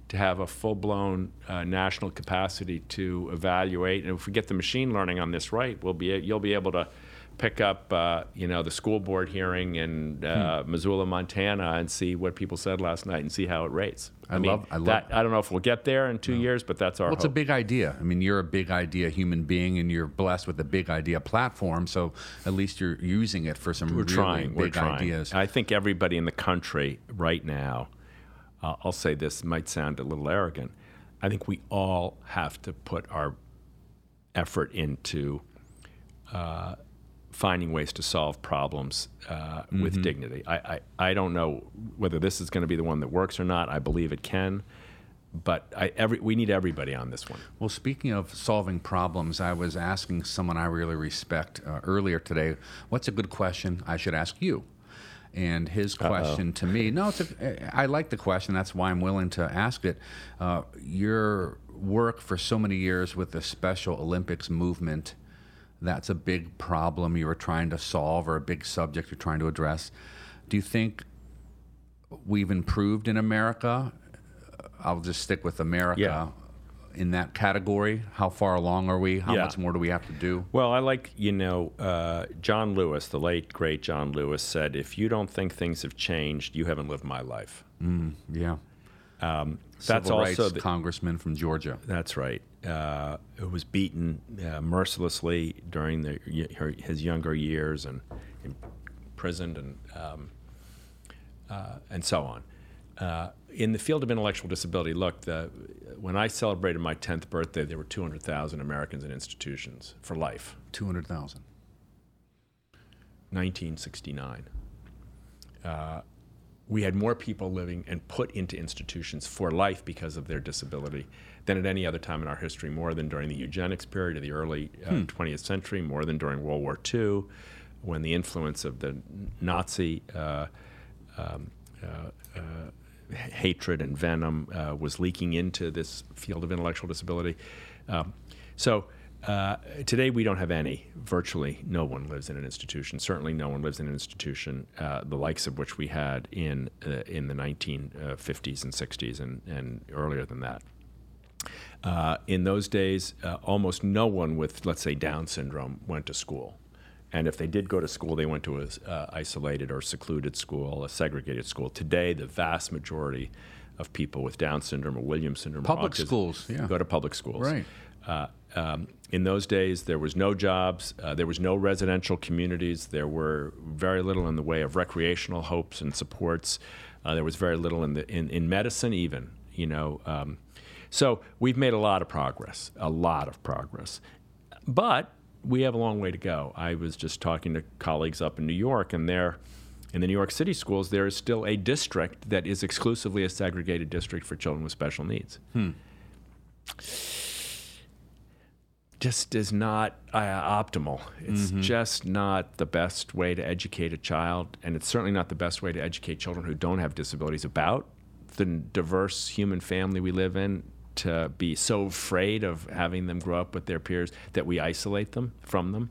to have a full-blown uh, national capacity to evaluate. And if we get the machine learning on this right, we'll be you'll be able to pick up, uh, you know, the school board hearing in uh, hmm. Missoula, Montana, and see what people said last night and see how it rates. I, I mean, love, I love that. I don't know if we'll get there in two no. years, but that's our well, it's hope. A big idea. I mean, you're a big idea human being, and you're blessed with a big idea platform, so at least you're using it for some We're really trying. big We're trying. ideas. I think everybody in the country right now, uh, I'll say this might sound a little arrogant, I think we all have to put our effort into uh, finding ways to solve problems uh, mm-hmm. with dignity. I, I, I don't know whether this is going to be the one that works or not. I believe it can, but I, every, we need everybody on this one. Well, speaking of solving problems, I was asking someone I really respect uh, earlier today, what's a good question I should ask you? And his question Uh-oh. to me, no, it's a, I like the question. That's why I'm willing to ask it. Uh, your work for so many years with the Special Olympics movement, that's a big problem you were trying to solve or a big subject you're trying to address. Do you think we've improved in America? I'll just stick with America yeah. in that category. How far along are we? How yeah. much more do we have to do? Well, I like, you know, uh, John Lewis, the late, great John Lewis said, if you don't think things have changed, you haven't lived my life. Mm, yeah. Um, that's Civil rights also the, congressman from Georgia. That's right. Uh, who was beaten uh, mercilessly during the, her, his younger years and imprisoned and um, uh, and so on. Uh, in the field of intellectual disability, look, the, when I celebrated my tenth birthday, there were two hundred thousand Americans in institutions for life. two hundred thousand nineteen sixty-nine Uh, we had more people living and put into institutions for life because of their disability than at any other time in our history, more than during the eugenics period of the early uh, hmm. twentieth century, more than during World War Two, when the influence of the Nazi uh, um, uh, uh, hatred and venom uh, was leaking into this field of intellectual disability. Um, so uh, today we don't have any. Virtually no one lives in an institution. Certainly no one lives in an institution, uh, the likes of which we had in uh, in the nineteen fifties and sixties and, and earlier than that. Uh, in those days, uh, almost no one with, let's say, Down syndrome went to school. And if they did go to school, they went to an uh, isolated or secluded school, a segregated school. Today, the vast majority of people with Down syndrome or Williams syndrome public autism, schools, yeah. go to public schools. Right. Uh, um, in those days, there was no jobs. Uh, there was no residential communities. There were very little in the way of recreational hopes and supports. Uh, there was very little in, the, in, in medicine even, you know. Um, So we've made a lot of progress, a lot of progress. But we have a long way to go. I was just talking to colleagues up in New York, and there, in the New York City schools, there is still a district that is exclusively a segregated district for children with special needs. Hmm. Just is not uh, optimal. It's mm-hmm. just not the best way to educate a child, and it's certainly not the best way to educate children who don't have disabilities about the diverse human family we live in, to be so afraid of having them grow up with their peers that we isolate them from them.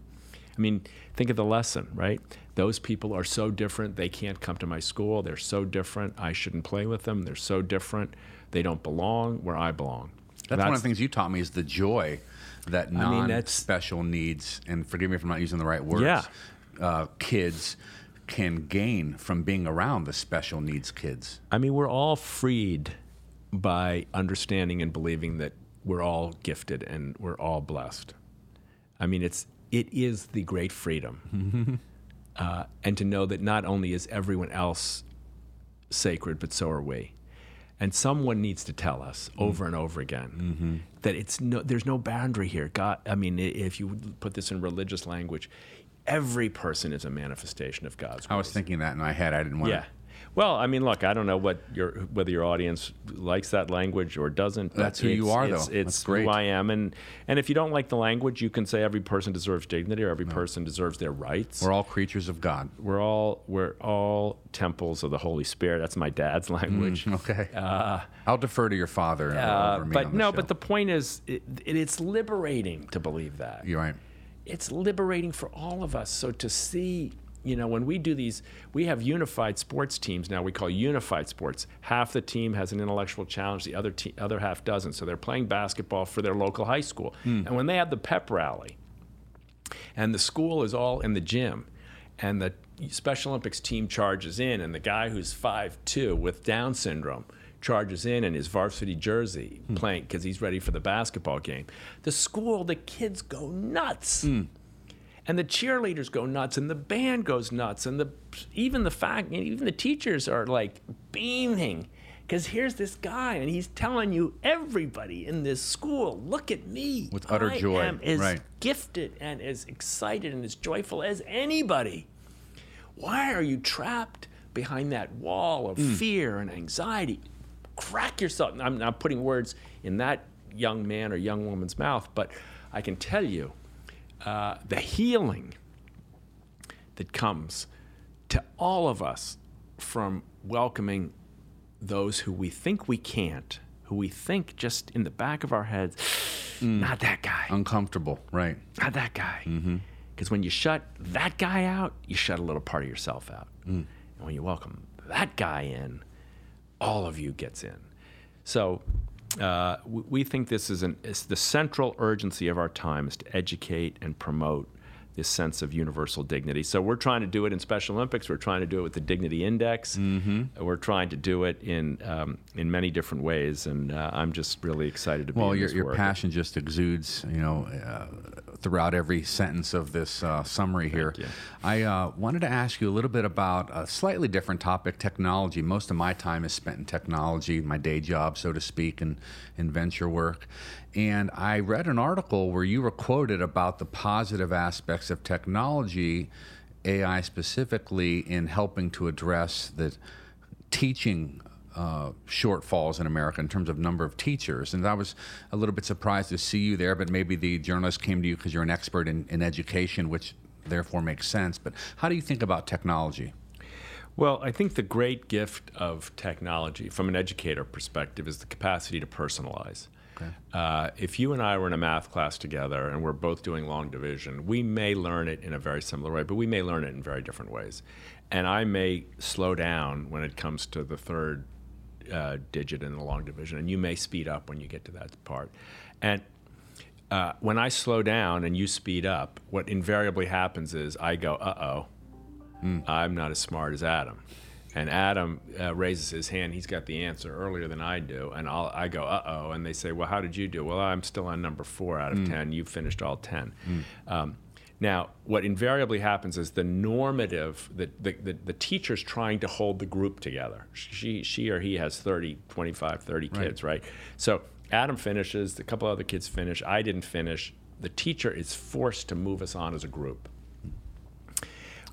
I mean, think of the lesson, right? Those people are so different, they can't come to my school, they're so different, I shouldn't play with them, they're so different, they don't belong where I belong. That's, that's one of the things you taught me is the joy that non-special I mean, needs, and forgive me if I'm not using the right words, yeah. uh, kids can gain from being around the special needs kids. I mean, we're all freed by understanding and believing that we're all gifted and we're all blessed. I mean, it's it is the great freedom. uh, and to know that not only is everyone else sacred, but so are we. And someone needs to tell us over and over again mm-hmm. that it's no, there's no boundary here. God, I mean, if you put this in religious language, every person is a manifestation of God's grace. I was thinking that in my head. I didn't want yeah. to. Well, I mean, look, I don't know what your whether your audience likes that language or doesn't. That's who you are, though. It's, it's who I am. And, and if you don't like the language, you can say every person deserves dignity or every no. person deserves their rights. We're all creatures of God. We're all we're all temples of the Holy Spirit. That's my dad's language. Mm, okay. Uh, I'll defer to your father. Uh, over me but on the no, show. But the point is, it, it, it's liberating to believe that. You're right. it's liberating for all of us. So to see, you know, when we do these, we have unified sports teams now, we call unified sports. Half the team has an intellectual challenge, the other te- other half doesn't. So they're playing basketball for their local high school. Mm. And when they have the pep rally, and the school is all in the gym, and the Special Olympics team charges in, and the guy who's five foot two with Down syndrome charges in in his varsity jersey, mm. playing because he's ready for the basketball game. The school, the kids go nuts. Mm. And the cheerleaders go nuts, and the band goes nuts, and the even the fact, even the teachers are like beaming, because here's this guy, and he's telling you, everybody in this school, look at me. With utter I joy, I am as right. gifted and as excited and as joyful as anybody. Why are you trapped behind that wall of mm. fear and anxiety? Crack yourself. I'm not putting words in that young man or young woman's mouth, but I can tell you, Uh, the healing that comes to all of us from welcoming those who we think we can't, who we think just in the back of our heads, mm. not that guy. Uncomfortable, right. Not that guy. Because mm-hmm. when you shut that guy out, you shut a little part of yourself out. Mm. And when you welcome that guy in, all of you gets in. So Uh, we think this is an, it's the central urgency of our time is to educate and promote this sense of universal dignity. So we're trying to do it in Special Olympics. We're trying to do it with the Dignity Index. Mm-hmm. We're trying to do it in um, in many different ways, and uh, I'm just really excited to be well, in your, this Well, your work. Passion just exudes, you know, uh, throughout every sentence of this uh, summary Thank here. You. I uh, wanted to ask you a little bit about a slightly different topic, technology. Most of my time is spent in technology, my day job, so to speak, and in venture work. And I read an article where you were quoted about the positive aspects of technology, A I specifically, in helping to address the teaching uh, shortfalls in America in terms of number of teachers. And I was a little bit surprised to see you there, but maybe the journalist came to you because you're an expert in, in education, which therefore makes sense. But how do you think about technology? Well, I think the great gift of technology from an educator perspective is the capacity to personalize. Okay. Uh, if you and I were in a math class together and we're both doing long division, we may learn it in a very similar way, but we may learn it in very different ways. And I may slow down when it comes to the third uh, digit in the long division, and you may speed up when you get to that part. And uh, when I slow down and you speed up, what invariably happens is I go, uh-oh, mm. I'm not as smart as Adam. And Adam uh, raises his hand. He's got the answer earlier than I do. And I'll, I go, uh-oh. And they say, well, how did you do? Well, I'm still on number four out of mm. ten. You finished all ten. Mm. Um, now, what invariably happens is the normative, the, the, the, the teacher's trying to hold the group together. She she or he has thirty, twenty-five, thirty kids, right? right? So Adam finishes. A couple other kids finish. I didn't finish. The teacher is forced to move us on as a group.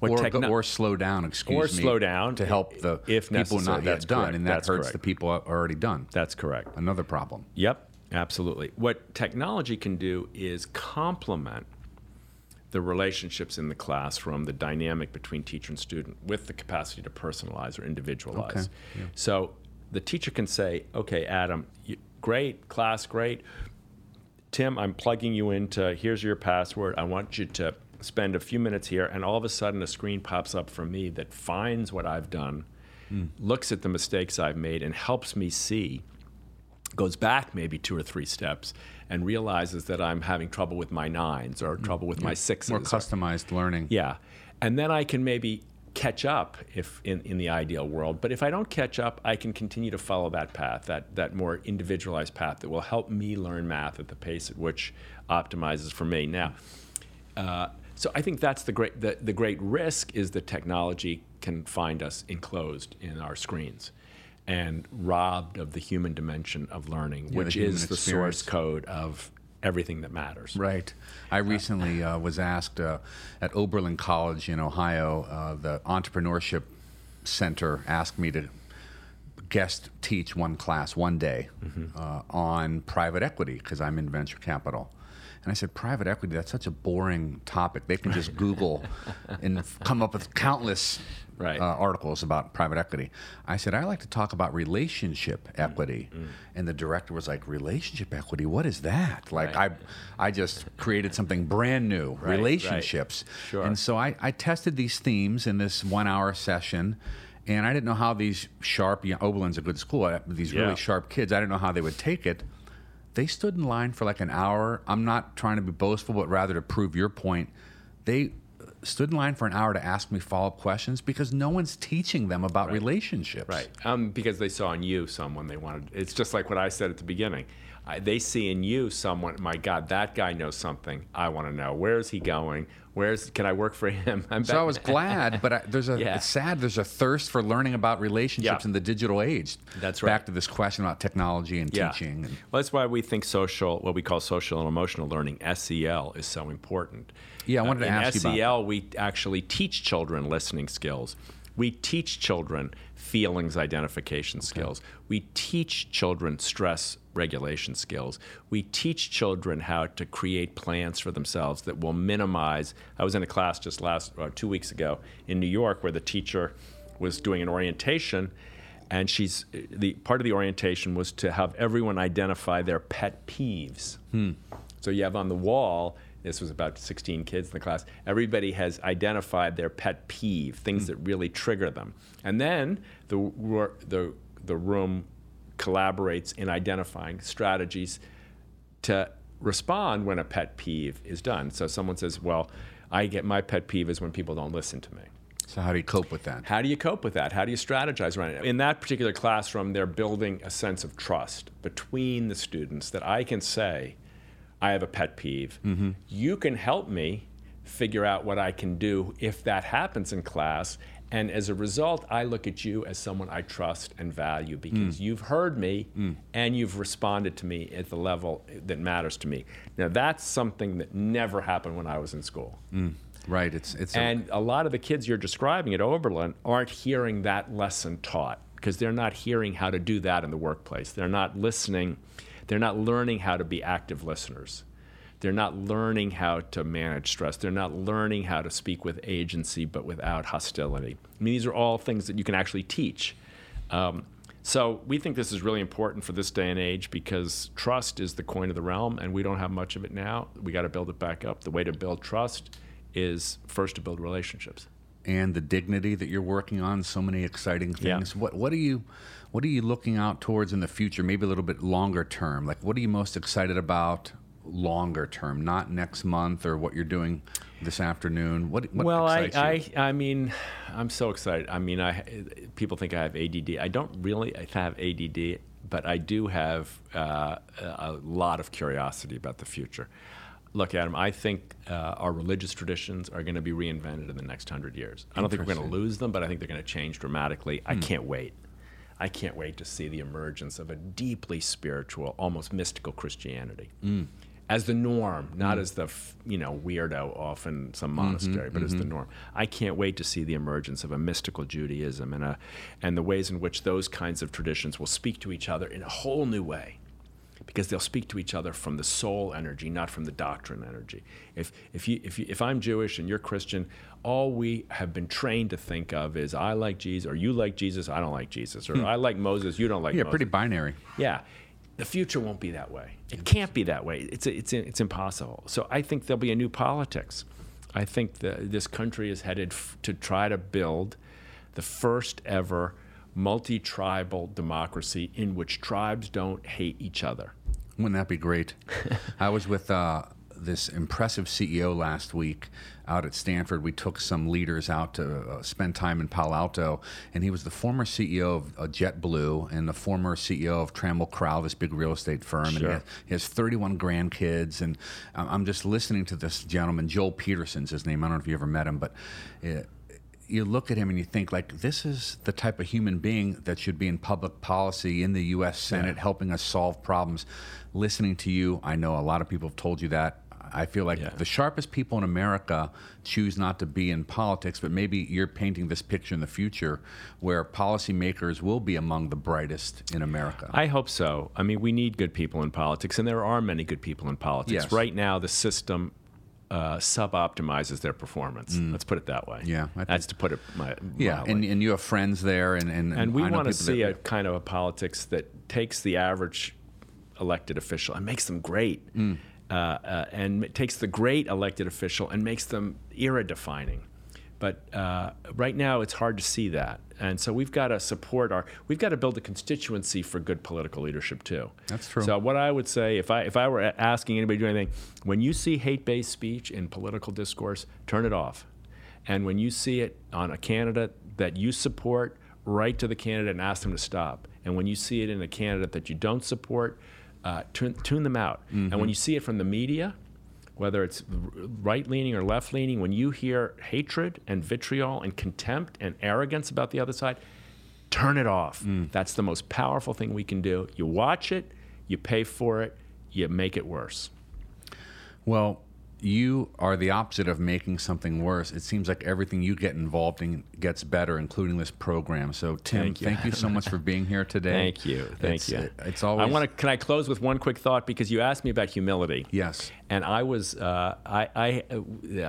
Or, techno- or slow down, excuse or me. Or slow down. To help the if people not yet done, correct. And that that's hurts correct. The people already done. That's correct. Another problem. Yep, absolutely. What technology can do is complement the relationships in the classroom, the dynamic between teacher and student, with the capacity to personalize or individualize. Okay. Yeah. So the teacher can say, okay, Adam, you, great, class, great. Tim, I'm plugging you into, here's your password. I want you to spend a few minutes here, and all of a sudden a screen pops up for me that finds what I've done, mm. looks at the mistakes I've made, and helps me see, goes back maybe two or three steps, and realizes that I'm having trouble with my nines or trouble with yeah. my sixes. More customized or, learning. Yeah. And then I can maybe catch up if in, in the ideal world. But if I don't catch up, I can continue to follow that path, that, that more individualized path that will help me learn math at the pace at which optimizes for me. Now, uh, So I think that's the great the, the great risk is that technology can find us enclosed in our screens and robbed of the human dimension of learning, yeah, which the is the experience. Source code of everything that matters. Right. I recently uh, was asked uh, at Oberlin College in Ohio, uh, the Entrepreneurship Center asked me to guest teach one class one day mm-hmm. uh, on private equity, because I'm in venture capital. And I said, private equity, that's such a boring topic. They can just Google and come up with countless right. uh, articles about private equity. I said, I like to talk about relationship equity. Mm-hmm. And the director was like, relationship equity, what is that? Like, right. I I just created something brand new, right, relationships. Right. Sure. And so I, I tested these themes in this one-hour session. And I didn't know how these sharp, you know, Oberlin's a good school, these yeah. really sharp kids, I didn't know how they would take it. They stood in line for like an hour. I'm not trying to be boastful, but rather to prove your point. They stood in line for an hour to ask me follow-up questions because no one's teaching them about right. relationships. Right, um, because they saw in you someone they wanted. It's just like what I said at the beginning. I, they see in you someone, my God, that guy knows something I want to know. Where is he going? Where's Can I work for him? I'm so I was glad, but I, there's a yeah. it's sad. There's a thirst for learning about relationships yeah. in the digital age. That's right. Back to this question about technology and yeah. teaching. And well, that's why we think social, what we call social and emotional learning, S E L, is so important. Yeah, I wanted uh, to ask S E L, you about. In S E L, we actually teach children listening skills. We teach children feelings identification skills. Okay. We teach children stress regulation skills. We teach children how to create plans for themselves that will minimize. I was in a class just last uh, two weeks ago in New York where the teacher was doing an orientation, and she's the part of the orientation was to have everyone identify their pet peeves. Hmm. So you have on the wall, this was about sixteen kids in the class, everybody has identified their pet peeve, things mm. that really trigger them. And then the the the room collaborates in identifying strategies to respond when a pet peeve is done. So someone says, well, I get my pet peeve is when people don't listen to me. So how do you cope with that? How do you cope with that? How do you strategize around it? In that particular classroom, they're building a sense of trust between the students that I can say, I have a pet peeve. Mm-hmm. You can help me figure out what I can do if that happens in class. And as a result, I look at you as someone I trust and value because mm. you've heard me mm. and you've responded to me at the level that matters to me. Now, that's something that never happened when I was in school. Mm. Right. It's it's. And a, a lot of the kids you're describing at Oberlin aren't hearing that lesson taught because they're not hearing how to do that in the workplace. They're not listening. They're not learning how to be active listeners. They're not learning how to manage stress. They're not learning how to speak with agency, but without hostility. I mean, these are all things that you can actually teach. Um, so we think this is really important for this day and age because trust is the coin of the realm, and we don't have much of it now. We got to build it back up. The way to build trust is first to build relationships. And the dignity that you're working on, so many exciting things. Yeah. What what are you what are you looking out towards in the future, maybe a little bit longer term? Like, what are you most excited about longer term, not next month or what you're doing this afternoon? What, what well, excites I, you? I, I mean, I'm so excited. I mean, I people think I have A D D. I don't really have A D D, but I do have uh, a lot of curiosity about the future. Look, Adam, I think uh, our religious traditions are going to be reinvented in the next hundred years. I don't think we're going to lose them, but I think they're going to change dramatically. Mm. I can't wait. I can't wait to see the emergence of a deeply spiritual, almost mystical Christianity mm. as the norm, not mm. as the, you know, weirdo off in some monastery, mm-hmm, but mm-hmm. as the norm. I can't wait to see the emergence of a mystical Judaism and a, and the ways in which those kinds of traditions will speak to each other in a whole new way. Because they'll speak to each other from the soul energy, not from the doctrine energy. If if you if you, if I'm Jewish and you're Christian, all we have been trained to think of is I like Jesus, or you like Jesus, I don't like Jesus, or hmm. I like Moses, you don't like yeah, Moses. Yeah, pretty binary. Yeah, the future won't be that way. It can't be that way. It's it's it's impossible. So I think there'll be a new politics. I think the, this country is headed f- to try to build the first ever multi-tribal democracy in which tribes don't hate each other. Wouldn't that be great? I was with uh, this impressive C E O last week out at Stanford. We took some leaders out to uh, spend time in Palo Alto, and he was the former C E O of uh, JetBlue and the former C E O of Trammell Crow, this big real estate firm. Sure. And he has, he has thirty-one grandkids, and um, I'm just listening to this gentleman. Joel Peterson's his name. I don't know if you ever met him, but it, you look at him and you think, like, this is the type of human being that should be in public policy in the U S Senate, yeah. helping us solve problems. Listening to you, I know a lot of people have told you that. I feel like yeah. the sharpest people in America choose not to be in politics, but maybe you're painting this picture in the future where policymakers will be among the brightest in America. I hope so. I mean, we need good people in politics, and there are many good people in politics. Yes. Right now, the system Uh, sub-optimizes their performance. Mm. Let's put it that way. Yeah, that's to put it my, yeah. And, and you have friends there, and and, and we want to see that, a kind of a politics that takes the average elected official and makes them great, mm. uh, uh, and takes the great elected official and makes them era-defining. But uh, right now, it's hard to see that, and so we've got to support our. We've got to build a constituency for good political leadership too. That's true. So what I would say, if I if I were asking anybody to do anything, when you see hate-based speech in political discourse, turn it off, and when you see it on a candidate that you support, write to the candidate and ask them to stop. And when you see it in a candidate that you don't support, uh, tune, tune them out. Mm-hmm. And when you see it from the media, whether it's right-leaning or left-leaning, when you hear hatred and vitriol and contempt and arrogance about the other side, turn it off. Mm. That's the most powerful thing we can do. You watch it, you pay for it, you make it worse. Well, you are the opposite of making something worse. It seems like everything you get involved in gets better, including this program. So, Tim, thank you, thank you so much for being here today. Thank you. Thank it's, you. It's always. I want to. Can I close with one quick thought, because you asked me about humility? Yes. And I was. Uh, I, I.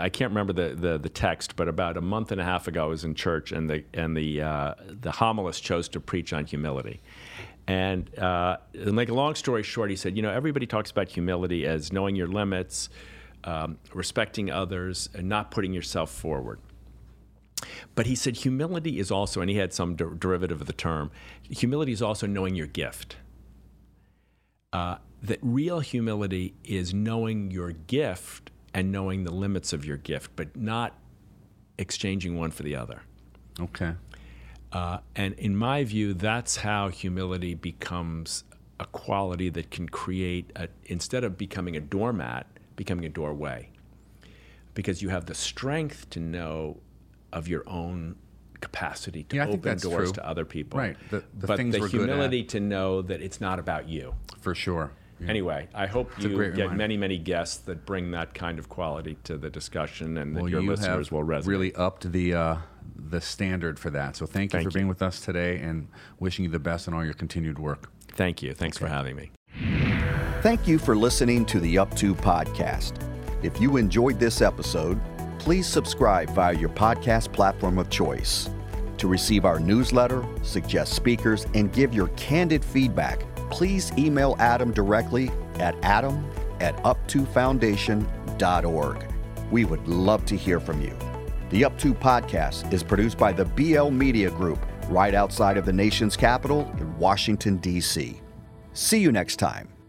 I can't remember the, the, the text, but about a month and a half ago, I was in church, and the and the uh, the homilist chose to preach on humility. And uh, to make a long story short, he said, you know, everybody talks about humility as knowing your limits. Um, respecting others, and not putting yourself forward. But he said humility is also, and he had some der- derivative of the term, humility is also knowing your gift. Uh, that real humility is knowing your gift and knowing the limits of your gift, but not exchanging one for the other. Okay. Uh, and in my view, that's how humility becomes a quality that can create, a, instead of becoming a doormat, becoming a doorway, because you have the strength to know of your own capacity to yeah, open doors true. to other people. Right. The, the but things the we're humility good at. To know that it's not about you. For sure. Yeah. Anyway, I hope it's you get reminder. many, many guests that bring that kind of quality to the discussion, and well, that your you listeners will resonate. Really upped the uh, the standard for that. So thank you thank for you. being with us today, and wishing you the best in all your continued work. Thank you. Thanks okay. for having me. Thank you for listening to the Up To Podcast. If you enjoyed this episode, please subscribe via your podcast platform of choice. To receive our newsletter, suggest speakers, and give your candid feedback, please email Adam directly at adam at up to foundation dot org. We would love to hear from you. The Up To Podcast is produced by the B L Media Group, right outside of the nation's capital in Washington, D C See you next time.